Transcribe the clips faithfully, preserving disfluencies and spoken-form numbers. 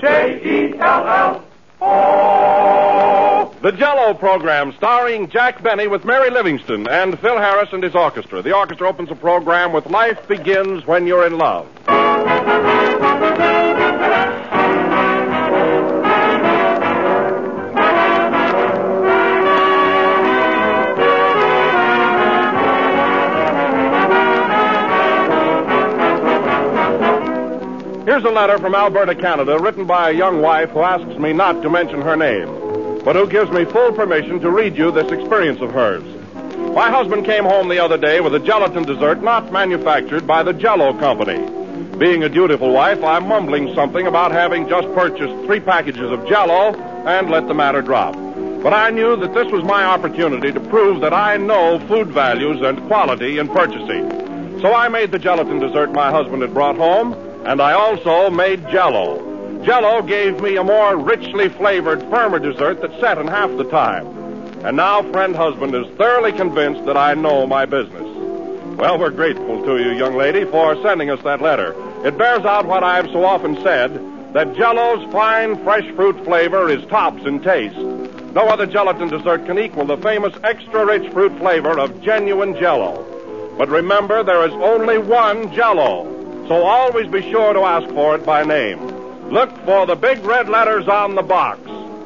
J E L L O. The Jell-O program, starring Jack Benny with Mary Livingstone and Phil Harris and his orchestra. The orchestra opens the program with Life Begins When You're in Love. Here's a letter from Alberta, Canada, written by a young wife who asks me not to mention her name, but who gives me full permission to read you this experience of hers. My husband came home the other day with a gelatin dessert not manufactured by the Jell-O Company. Being a dutiful wife, I'm mumbling something about having just purchased three packages of Jell-O and let the matter drop. But I knew that this was my opportunity to prove that I know food values and quality in purchasing. So I made the gelatin dessert my husband had brought home, and I also made Jell-O. Jell-O gave me a more richly flavored, firmer dessert that sat in half the time. And now friend husband is thoroughly convinced that I know my business. Well, we're grateful to you, young lady, for sending us that letter. It bears out what I've so often said, that Jell-O's fine, fresh fruit flavor is tops in taste. No other gelatin dessert can equal the famous extra-rich fruit flavor of genuine Jell-O. But remember, there is only one Jell-O. So always be sure to ask for it by name. Look for the big red letters on the box.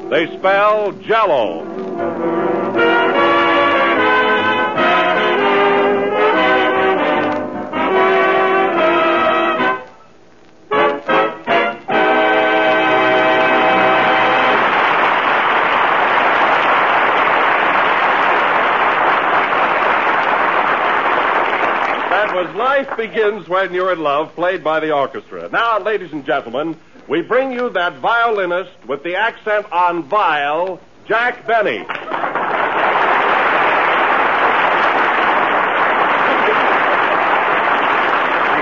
They spell Jell-O. Life Begins When You're in Love, played by the orchestra. Now, ladies and gentlemen, we bring you that violinist with the accent on vile, Jack Benny. Thank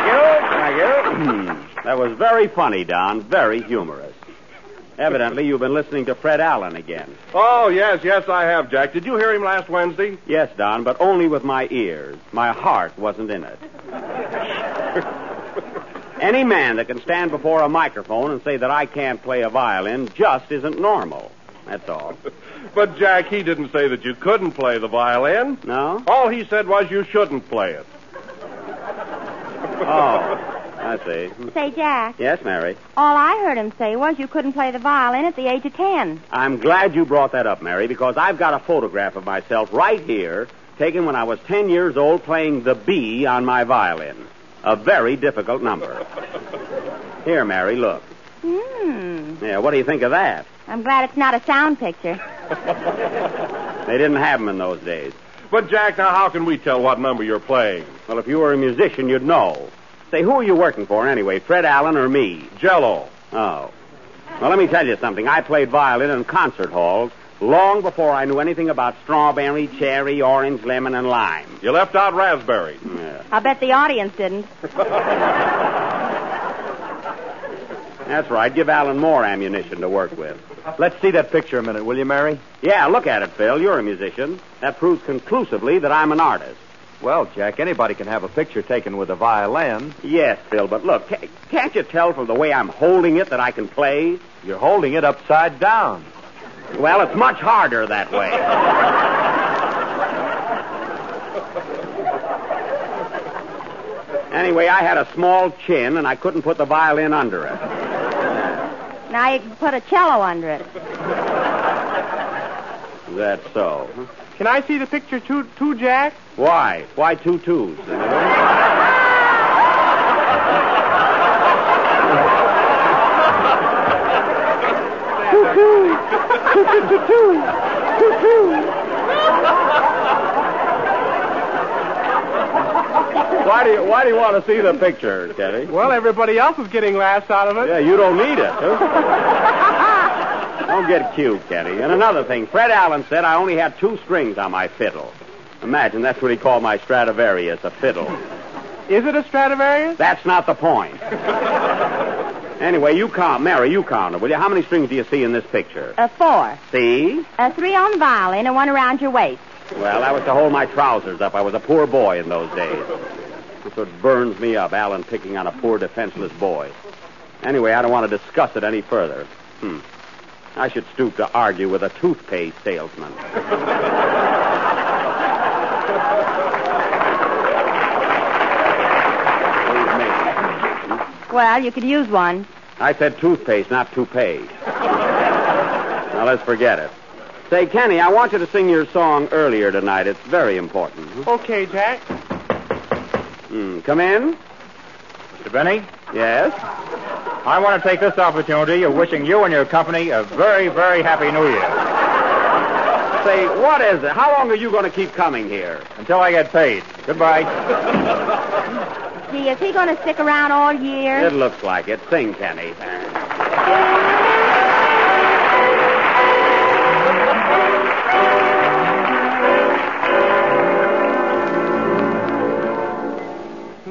you. Thank you. That was very funny, Don. Very humorous. Evidently, you've been listening to Fred Allen again. Oh, yes, yes, I have, Jack. Did you hear him last Wednesday? Yes, Don, but only with my ears. My heart wasn't in it. Any man that can stand before a microphone and say that I can't play a violin just isn't normal. That's all. But, Jack, he didn't say that you couldn't play the violin. No? All he said was you shouldn't play it. Oh. I see. Say, Jack. Yes, Mary? All I heard him say was you couldn't play the violin at the age of ten. I'm glad you brought that up, Mary, because I've got a photograph of myself right here, taken when I was ten years old, playing the B on my violin. A very difficult number. Here, Mary, look. Hmm. Yeah, what do you think of that? I'm glad it's not a sound picture. They didn't have them in those days. But, Jack, now how can we tell what number you're playing? Well, if you were a musician, you'd know. Say, who are you working for anyway, Fred Allen or me? Jell-O. Oh. Well, let me tell you something. I played violin in concert halls long before I knew anything about strawberry, cherry, orange, lemon, and lime. You left out raspberry. Yeah. I bet the audience didn't. That's right. Give Allen more ammunition to work with. Let's see that picture a minute, will you, Mary? Yeah, look at it, Phil. You're a musician. That proves conclusively that I'm an artist. Well, Jack, anybody can have a picture taken with a violin. Yes, Phil, but look, ca- can't you tell from the way I'm holding it that I can play? You're holding it upside down. Well, it's much harder that way. Anyway, I had a small chin, and I couldn't put the violin under it. Now you can put a cello under it. That's so. Can I see the picture, too, too, Jack? Why? Why two twos? Why do you, why do you want to see the picture, Kenny? Well, everybody else is getting laughs out of it. Yeah, you don't need it, huh? Don't get cute, Kenny. And another thing, Fred Allen said I only had two strings on my fiddle. Imagine, that's what he called my Stradivarius, a fiddle. Is it a Stradivarius? That's not the point. Anyway, you count, Mary, you count it, will you? How many strings do you see in this picture? Uh, four. See? Uh, three on the violin and one around your waist. Well, that was to hold my trousers up. I was a poor boy in those days. That's what burns me up, Allen picking on a poor defenseless boy. Anyway, I don't want to discuss it any further. Hmm. I should stoop to argue with a toothpaste salesman. Well, you could use one. I said toothpaste, not toupee. Now, let's forget it. Say, Kenny, I want you to sing your song earlier tonight. It's very important. Okay, Jack. Hmm, come in. Mister Benny? Yes? I want to take this opportunity of wishing you and your company a very, very happy New Year. Say, what is it? How long are you going to keep coming here? Until I get paid. Goodbye. Gee, is he going to stick around all year? It looks like it. Sing, Kenny.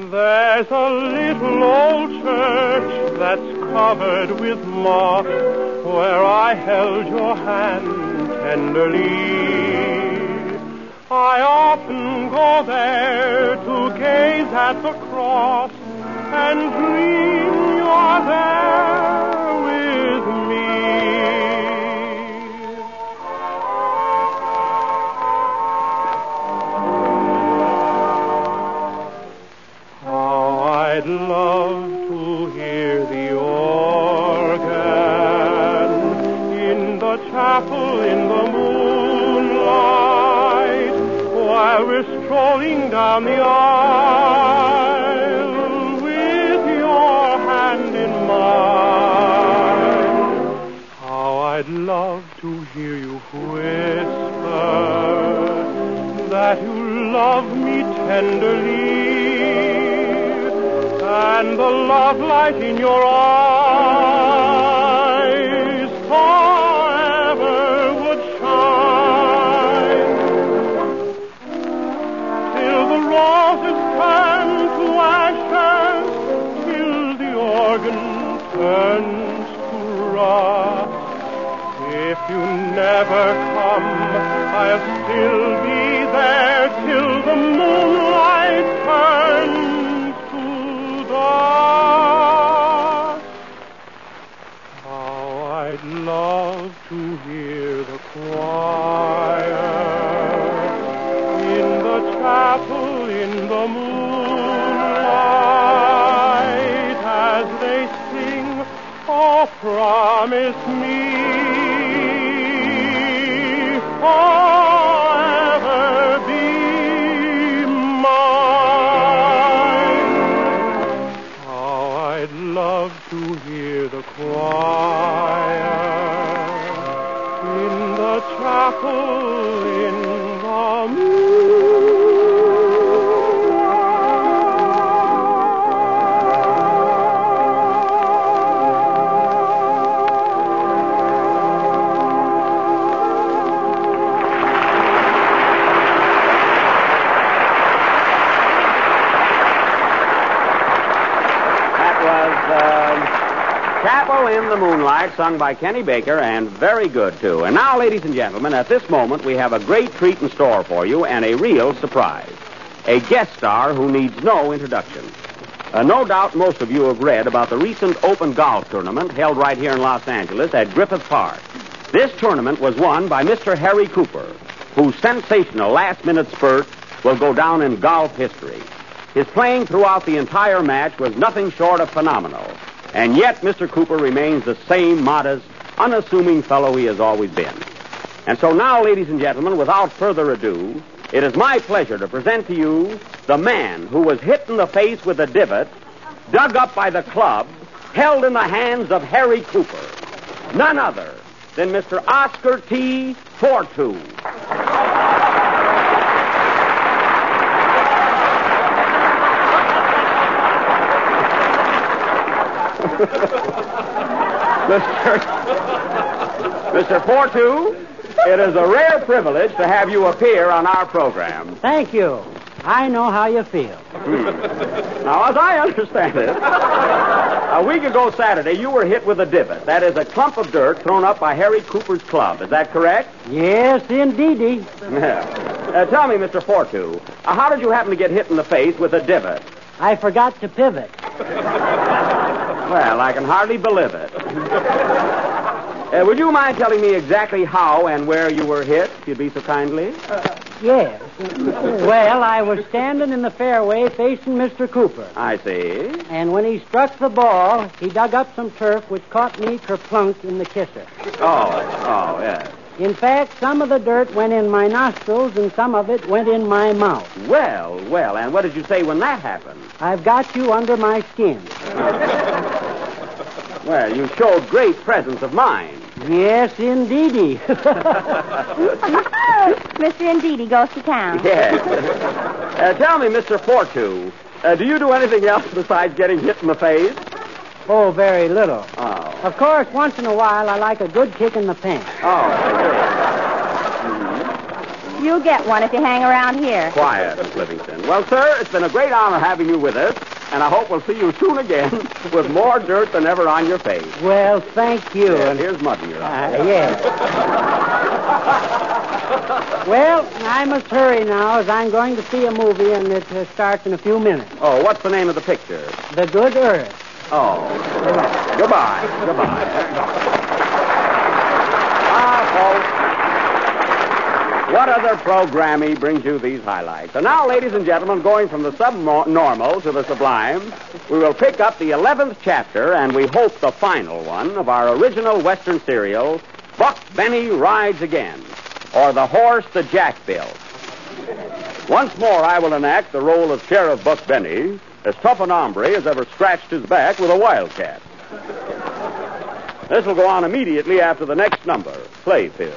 There's a little old church that's covered with moss, where I held your hand tenderly. I often go there to gaze at the cross and dream you're there with me. How I'd love to hear the organ in the chapel in the moonlight while we're strolling down the aisle. I'd love to hear you whisper that you love me tenderly, and the love light in your eyes forever would shine, till the roses turn to ashes, till the organ turns to rust. If you never come, I'll still be there till the moonlight turns to dark. How I'd love to hear the choir in the chapel in the moonlight as they sing, "Oh, promise me." Forever be mine. How I'd love to hear the choir in the chapel in the in the Moonlight, sung by Kenny Baker, and very good, too. And now, ladies and gentlemen, at this moment, we have a great treat in store for you and a real surprise. A guest star who needs no introduction. Uh, no doubt most of you have read about the recent open golf tournament held right here in Los Angeles at Griffith Park. This tournament was won by Mister Harry Cooper, whose sensational last-minute spurt will go down in golf history. His playing throughout the entire match was nothing short of phenomenal. And yet, Mister Cooper remains the same modest, unassuming fellow he has always been. And so now, ladies and gentlemen, without further ado, it is my pleasure to present to you the man who was hit in the face with a divot, dug up by the club, held in the hands of Harry Cooper. None other than Mister Oscar T. Fortu. Mister Mister Fortu, it is a rare privilege to have you appear on our program. Thank you. I know how you feel. Hmm. Now, as I understand it, a week ago Saturday, you were hit with a divot. That is a clump of dirt thrown up by Harry Cooper's club. Is that correct? Yes, indeedy. uh, tell me, Mister Fortu, uh, how did you happen to get hit in the face with a divot? I forgot to pivot. Well, I can hardly believe it. uh, would you mind telling me exactly how and where you were hit, if you'd be so kindly? Uh, yes. Well, I was standing in the fairway facing Mister Cooper. I see. And when he struck the ball, he dug up some turf which caught me kerplunk in the kisser. Oh, oh, yes. In fact, some of the dirt went in my nostrils and some of it went in my mouth. Well, well, and what did you say when that happened? I've got you under my skin. Well, you showed great presence of mind. Yes, indeedy. Mister Indeedy goes to town. Yes. Uh, tell me, Mister Fortu, uh, do you do anything else besides getting hit in the face? Oh, very little. Oh. Of course, once in a while, I like a good kick in the pants. Oh, mm-hmm. You'll get one if you hang around here. Quiet, Miss Livingston. Well, sir, it's been a great honor having you with us, and I hope we'll see you soon again with more dirt than ever on your face. Well, thank you. Yeah, and here's mud in your eye. Uh, yes. Well, I must hurry now, as I'm going to see a movie, and it uh, starts in a few minutes. Oh, what's the name of the picture? The Good Earth. Oh, goodbye, goodbye, goodbye. Ah, folks, what other programmy brings you these highlights? And now, ladies and gentlemen, going from the subnormal to the sublime, we will pick up the eleventh chapter, and we hope the final one, of our original Western serial, Buck Benny Rides Again, or The Horse That Jack Built. Once more, I will enact the role of Sheriff Buck Benny, as tough an hombre as ever scratched his back with a wildcat. This will go on immediately after the next number. Play, Phil.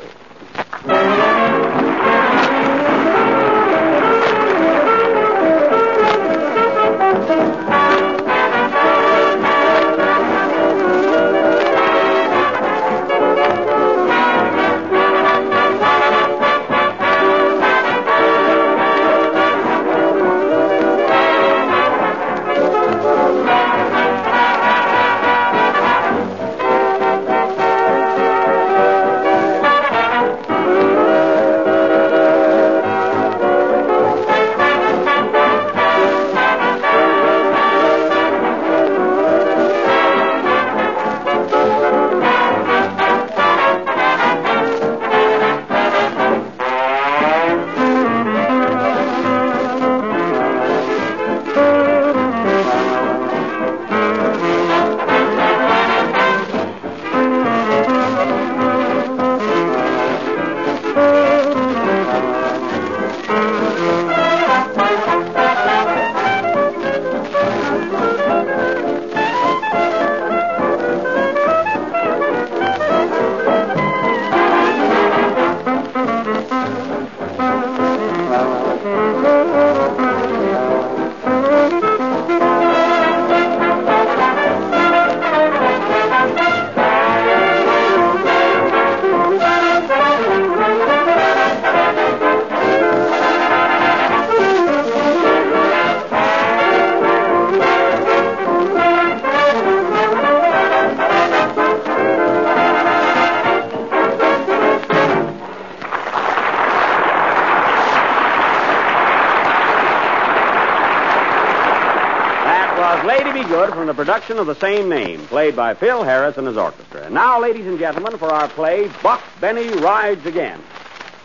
Production of the same name, played by Phil Harris and his orchestra. And now, ladies and gentlemen, for our play, Buck Benny Rides Again.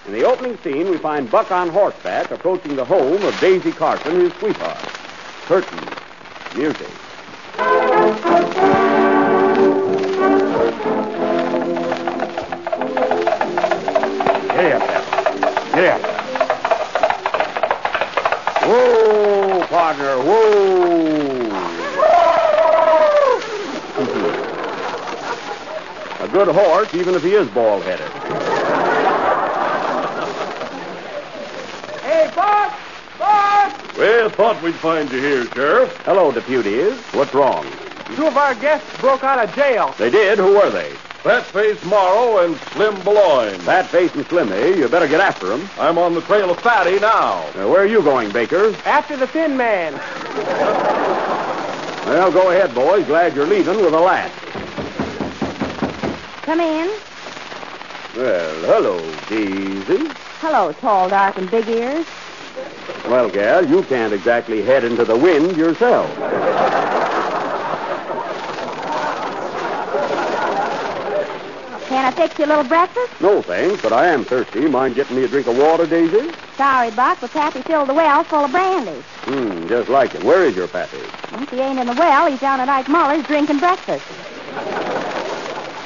In the opening scene, we find Buck on horseback approaching the home of Daisy Carson, his sweetheart. Curtain. Music. Get up there. Get up. Whoa, partner, whoa. A good horse, even if he is bald-headed. Hey, Buck! Buck! Well, thought we'd find you here, Sheriff. Hello, deputies. What's wrong? Two of our guests broke out of jail. They did? Who were they? Fat Face Morrow and Slim Boulogne. Fat Face and Slimmy, you better get after them. I'm on the trail of Fatty now. Now, where are you going, Baker? After the Thin Man. Well, go ahead, boys. Glad you're leaving with a laugh. Come in. Well, hello, Daisy. Hello, tall, dark, and big ears. Well, gal, you can't exactly head into the wind yourself. Can I fix you a little breakfast? No, thanks, but I am thirsty. Mind getting me a drink of water, Daisy? Sorry, Buck, but Pappy filled the well full of brandy. Hmm, just like it. Where is your Pappy? If he ain't in the well, he's down at Ike Muller's drinking breakfast.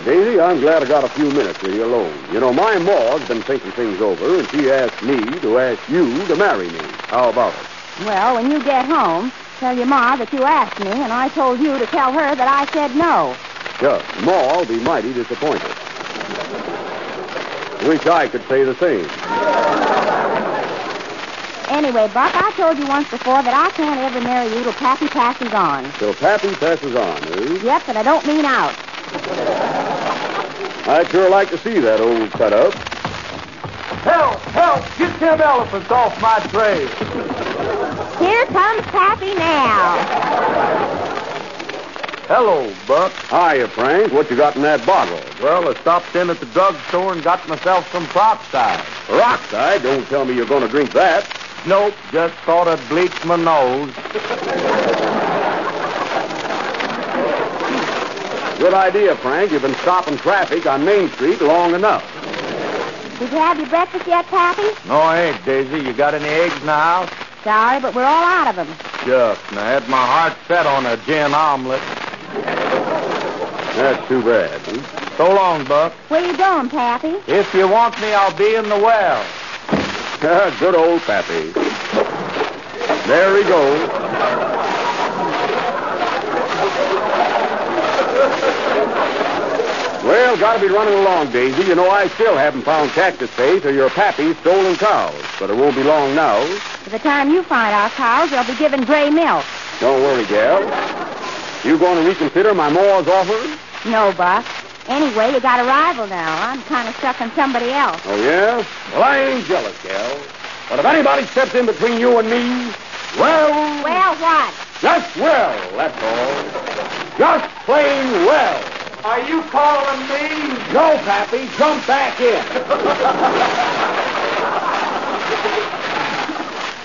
Daisy, I'm glad I got a few minutes with you alone. You know, my Maude's been thinking things over, and she asked me to ask you to marry me. How about it? Well, when you get home, tell your Ma that you asked me, and I told you to tell her that I said no. Sure. Ma'll be mighty disappointed. Wish I could say the same. Anyway, Buck, I told you once before that I can't ever marry you till Pappy passes on. Till Pappy passes on, eh? Yep, and I don't mean out. I'd sure like to see that old cut-up. Help! Help! Get them elephants off my tray! Here comes Pappy now. Hello, Buck. Hiya, Frank. What you got in that bottle? Well, I stopped in at the drugstore and got myself some peroxide. Peroxide? Don't tell me you're going to drink that. Nope. Just thought I'd bleach my nose. Good idea, Frank. You've been stopping traffic on Main Street long enough. Did you have your breakfast yet, Pappy? No, I ain't, Daisy. You got any eggs in the house? Sorry, but we're all out of them. Shucks, and I had my heart set on a gin omelet. That's too bad. Hmm? So long, Buck. Where you going, Pappy? If you want me, I'll be in the well. Good old Pappy. There he goes. Well, gotta be running along, Daisy. You know, I still haven't found Cactus Face or your Pappy's stolen cows. But it won't be long now. By the time you find our cows, they'll be given gray milk. Don't worry, gal. You going to reconsider my Maude's offer? No, Buck. Anyway, you got a rival now. I'm kind of stuck on somebody else. Oh, yeah? Well, I ain't jealous, gal. But if anybody steps in between you and me, well... Well, what? Just well, that's all. Just plain well. Are you calling me? No, Pappy. Jump back in.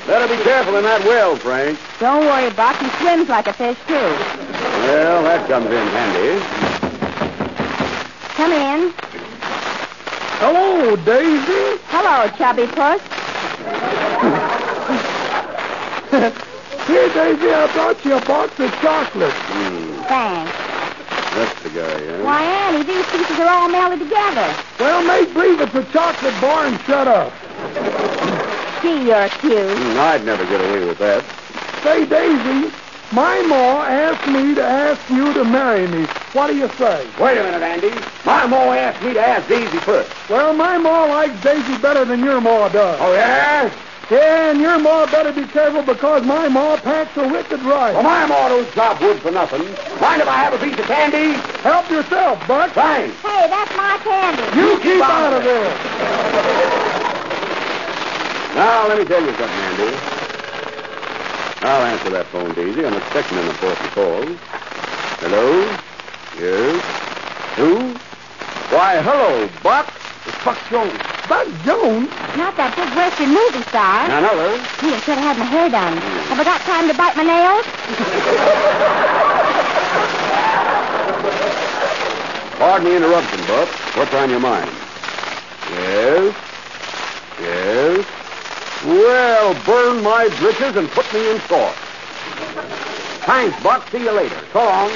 Better be careful in that well, Frank. Don't worry, Buck. He swims like a fish, too. Well, that comes in handy. Come in. Hello, Daisy. Hello, chubby puss. Here, Daisy, I brought you a box of chocolates. Mm. Thanks. That's the guy, eh? Why, Annie, these pieces are all melted together. Well, make believe it's a chocolate bar and shut up. Gee, you're cute. Mm, I'd never get away with that. Say, Daisy, my Ma asked me to ask you to marry me. What do you say? Wait a minute, Andy. My Ma asked me to ask Daisy first. Well, my Ma likes Daisy better than your Ma does. Oh, yeah? Yeah, and your Ma better be careful because my Ma packs a wicked right. Well, my Ma don't drop wood for nothing. Mind if I have a piece of candy? Help yourself, Buck. Thanks. Hey, that's my candy. You keep out of there. Now, let me tell you something, Andy. I'll answer that phone, Daisy. I'm expecting an important call. Hello? Yes? Who? Why, hello, Buck. It's Buck Jones. Buck Jones? Not that big Western movie star. None other. Gee, I should have had my hair done. Mm. Have I got time to bite my nails? Pardon the interruption, Buck. What's on your mind? Yes? Yes? Well, burn my britches and put me in sauce. Thanks, Buck. See you later. So long.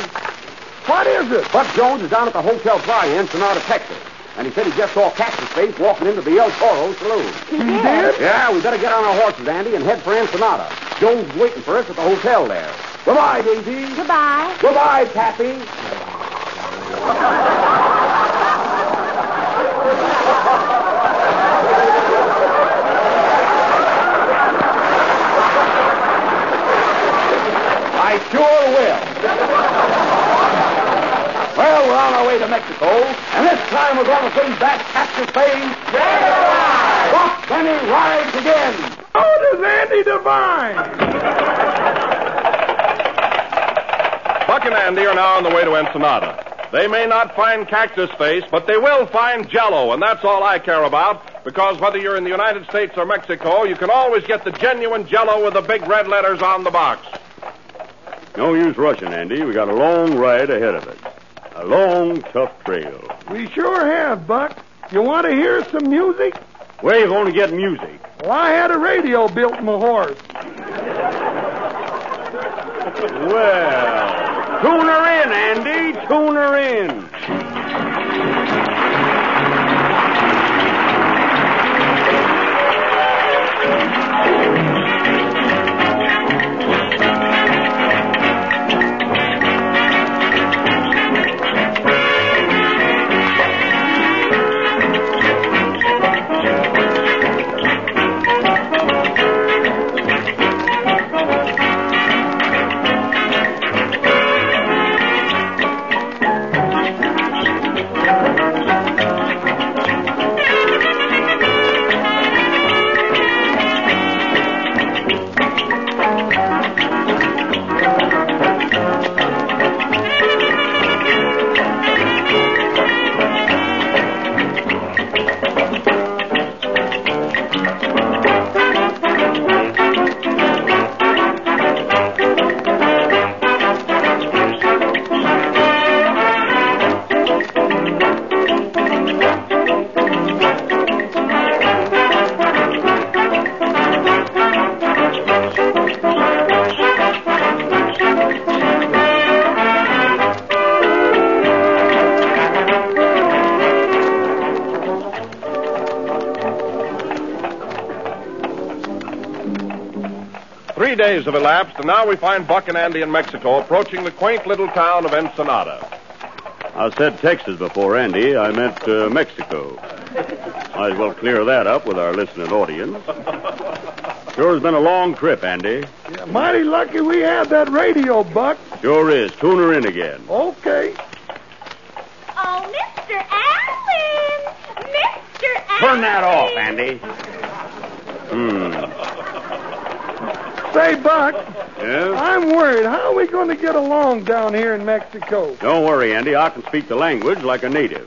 What is it? Buck Jones is down at the Hotel Fly-In, Ensenada, Texas. And he said he just saw Cactus Face walking into the El Toro saloon. He did? Yeah, we better get on our horses, Andy, and head for Ensenada. Jones waiting for us at the hotel there. Goodbye, Daisy. Goodbye. Goodbye, Pappy. Sure will. Well, we're on our way to Mexico, and this time we're going to bring back Cactus Faith. Yeah! Buck Benny Rides Again. Oh, does Andy Devine. Buck and Andy are now on the way to Ensenada. They may not find Cactus Face, but they will find Jell-O, and that's all I care about, because whether you're in the United States or Mexico, you can always get the genuine Jell-O with the big red letters on the box. No use rushing, Andy. We got a long ride ahead of us. A long, tough trail. We sure have, Buck. You want to hear some music? Where are you going to get music? Well, I had a radio built in my horse. Well, tune her in, Andy. Tune her in. Days have elapsed, and now we find Buck and Andy in Mexico, approaching the quaint little town of Ensenada. I said Texas before, Andy. I meant uh, Mexico. Might as well clear that up with our listening audience. Sure has been a long trip, Andy. Yeah, mighty lucky we had that radio, Buck. Sure is. Tune her in again. Okay. Oh, Mister Allen! Mister Allen! Turn that off, Andy. Hmm. Say, Buck. Yes? I'm worried. How are we going to get along down here in Mexico? Don't worry, Andy. I can speak the language like a native.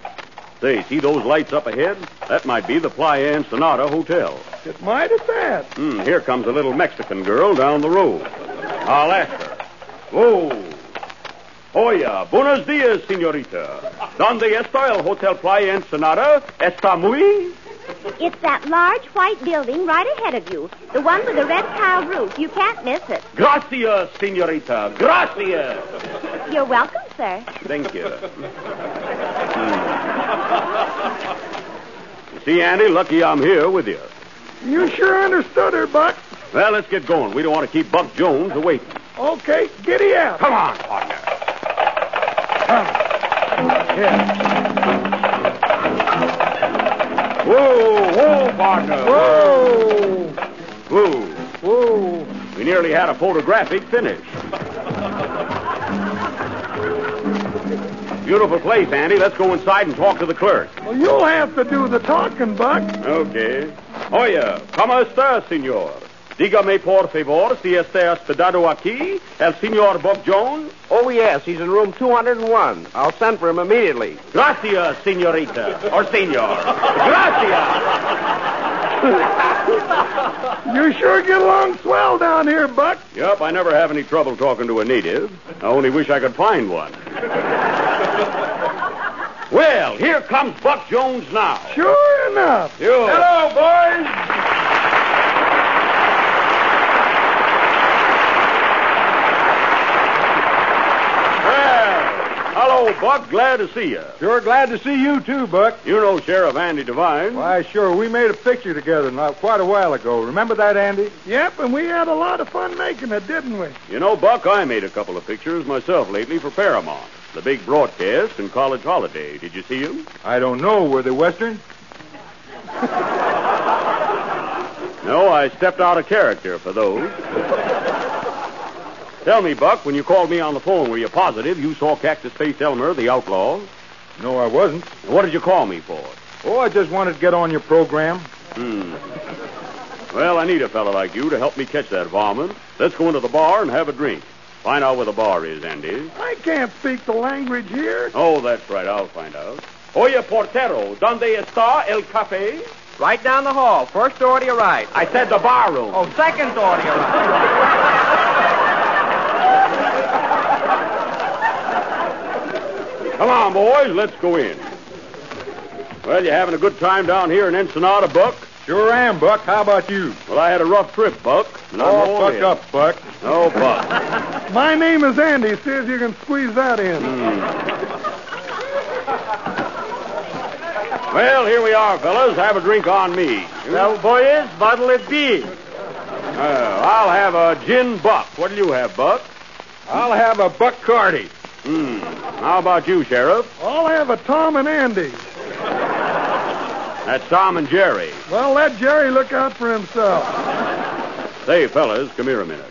Say, see those lights up ahead? That might be the Playa Ensenada Hotel. It might at that. Mm, here comes a little Mexican girl down the road. I'll ask her. Whoa. Oya, buenos dias, señorita. Donde está el Hotel Playa Ensenada? Está muy... It's that large white building right ahead of you. The one with the red tile roof. You can't miss it. Gracias, señorita. Gracias. You're welcome, sir. Thank you. You see, Andy, lucky I'm here with you. You sure understood her, Buck. Well, let's get going. We don't want to keep Buck Jones awake. Okay, giddy up. Come on, partner. Come. Here. Whoa, whoa, partner. Whoa. Whoa. Whoa. We nearly had a photographic finish. Beautiful place, Andy. Let's go inside and talk to the clerk. Well, you'll have to do the talking, Buck. Okay. Oye, ¿cómo está, señor? Dígame, por favor, si está hospedado aquí, el señor Buck Jones? Oh, yes. He's in room two oh one. I'll send for him immediately. Gracias, señorita. Or señor. Gracias. You sure get along swell down here, Buck. Yep, I never have any trouble talking to a native. I only wish I could find one. Well, here comes Buck Jones now. Sure enough. Sure. Hello, boys. Hello, Buck. Glad to see you. Sure, glad to see you, too, Buck. You know Sheriff Andy Devine. Why, sure. We made a picture together not quite a while ago. Remember that, Andy? Yep, and we had a lot of fun making it, didn't we? You know, Buck, I made a couple of pictures myself lately for Paramount. The Big Broadcast and College Holiday. Did you see them? I don't know. Were they Western? No, I stepped out of character for those. Tell me, Buck, when you called me on the phone, were you positive you saw Cactus Face Elmer, the outlaw? No, I wasn't. What did you call me for? Oh, I just wanted to get on your program. Hmm. Well, I need a fellow like you to help me catch that varmint. Let's go into the bar and have a drink. Find out where the bar is, Andy. I can't speak the language here. Oh, that's right. I'll find out. Oye, portero, ¿donde está el café? Right down the hall. First door to your right. I said the bar room. Oh, second door to your right. Come on, boys, let's go in. Well, you having a good time down here in Ensenada, Buck? Sure am, Buck. How about you? Well, I had a rough trip, Buck. And I'm oh, fuck up, Buck. No, Buck. My name is Andy. See if you can squeeze that in. Mm. Well, here we are, fellas. Have a drink on me. Well, boys, bottle it be. Uh, I'll have a gin buck. What'll you have, Buck? I'll have a Buck Carty. Hmm. How about you, Sheriff? I'll have a Tom and Andy. That's Tom and Jerry. Well, let Jerry look out for himself. Say, fellas, come here a minute.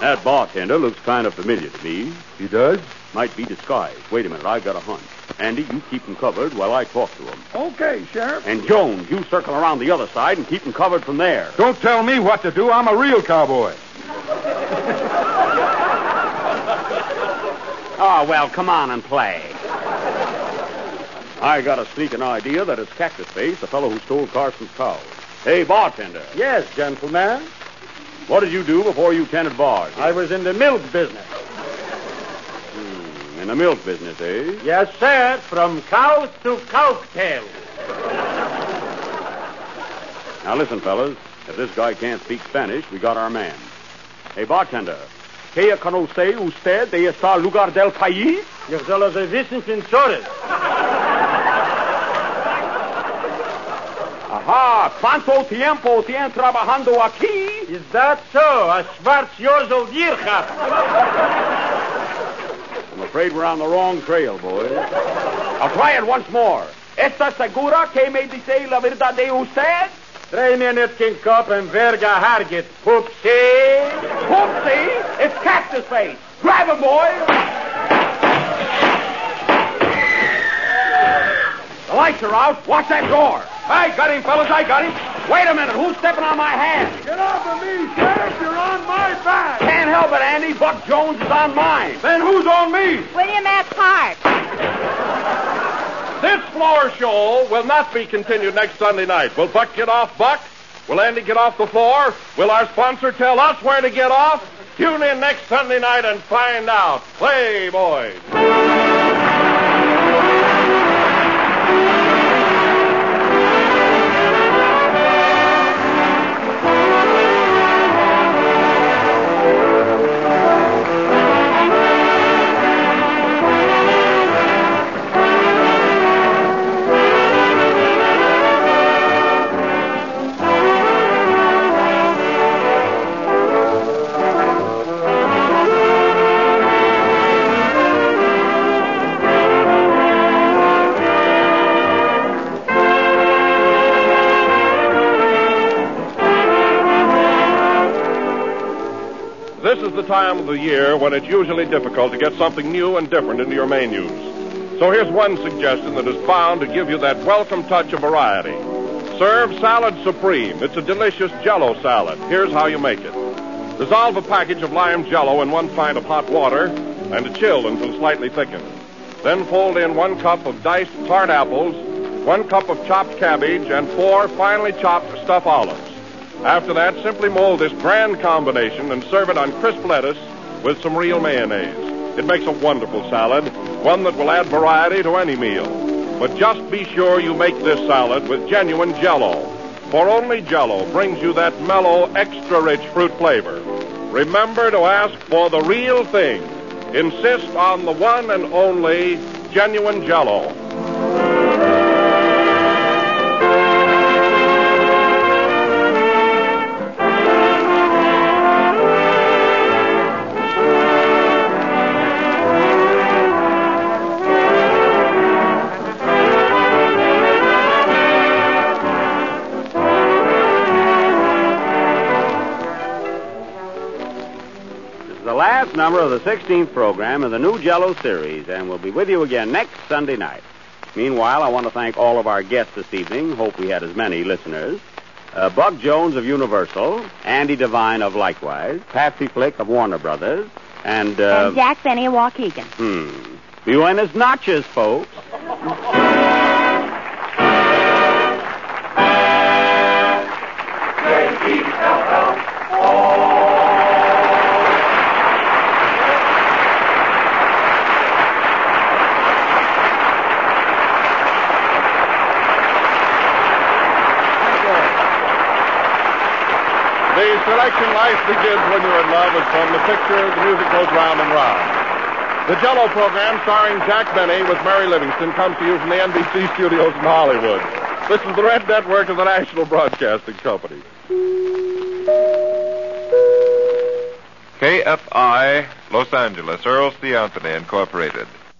That bartender looks kind of familiar to me. He does? Might be disguised. Wait a minute, I've got a hunch. Andy, you keep him covered while I talk to him. Okay, Sheriff. And Jones, you circle around the other side and keep him covered from there. Don't tell me what to do. I'm a real cowboy. Oh, well, come on and play. I got a sneaking idea that it's Cactus Face, the fellow who stole Carson's cows. Hey, bartender. Yes, gentleman. What did you do before you tended bars? I was in the milk business. Hmm, in the milk business, eh? Yes, sir. From cow to cocktail. Now, listen, fellas. If this guy can't speak Spanish, we got our man. Hey, bartender. ¿Qué conoce usted de este lugar del país? Yo solo soy Vicente Flores. Aha, ¿cuánto tiempo tienen trabajando aquí? Is that so? A schwarz years old year, I'm afraid we're on the wrong trail, boys. I'll try it once more. ¿Está segura que me dice la verdad de usted? Three minutes can cop and verga harget. Poopsie. Poopsie? It's Cactus Face. Grab him, boy. The lights are out. Watch that door. I got him, fellas. I got him. Wait a minute. Who's stepping on my hand? Get off of me, Sheriff. You're on my back. Can't help it, Andy. Buck Jones is on mine. Then who's on me? William F. Hart. This floor show will not be continued next Sunday night. Will Buck get off, Buck? Will Andy get off the floor? Will our sponsor tell us where to get off? Tune in next Sunday night and find out. Play, boys. The time of the year when it's usually difficult to get something new and different into your menus. So here's one suggestion that is bound to give you that welcome touch of variety. Serve Salad Supreme. It's a delicious Jell-O salad. Here's how you make it. Dissolve a package of lime Jell-O in one pint of hot water and to chill until slightly thickened. Then fold in one cup of diced tart apples, one cup of chopped cabbage, and four finely chopped stuffed olives. After that, simply mold this grand combination and serve it on crisp lettuce with some real mayonnaise. It makes a wonderful salad, one that will add variety to any meal. But just be sure you make this salad with genuine Jell-O, for only Jell-O brings you that mellow, extra-rich fruit flavor. Remember to ask for the real thing. Insist on the one and only genuine Jell-O. Number of the sixteenth program in the new Jell-O series, and we'll be with you again next Sunday night. Meanwhile, I want to thank all of our guests this evening. Hope we had as many listeners. Uh, Buck Jones of Universal, Andy Devine of Likewise, Patsy Flick of Warner Brothers, and... Uh, and Jack Benny of Waukegan. Hmm. Buenas noches, folks. The selection life begins when you're in love is from the picture. The music goes round and round. The Jell-O program starring Jack Benny with Mary Livingstone comes to you from the N B C studios in Hollywood. This is the Red Network of the National Broadcasting Company. K F I, Los Angeles, Earl C. Anthony, Incorporated.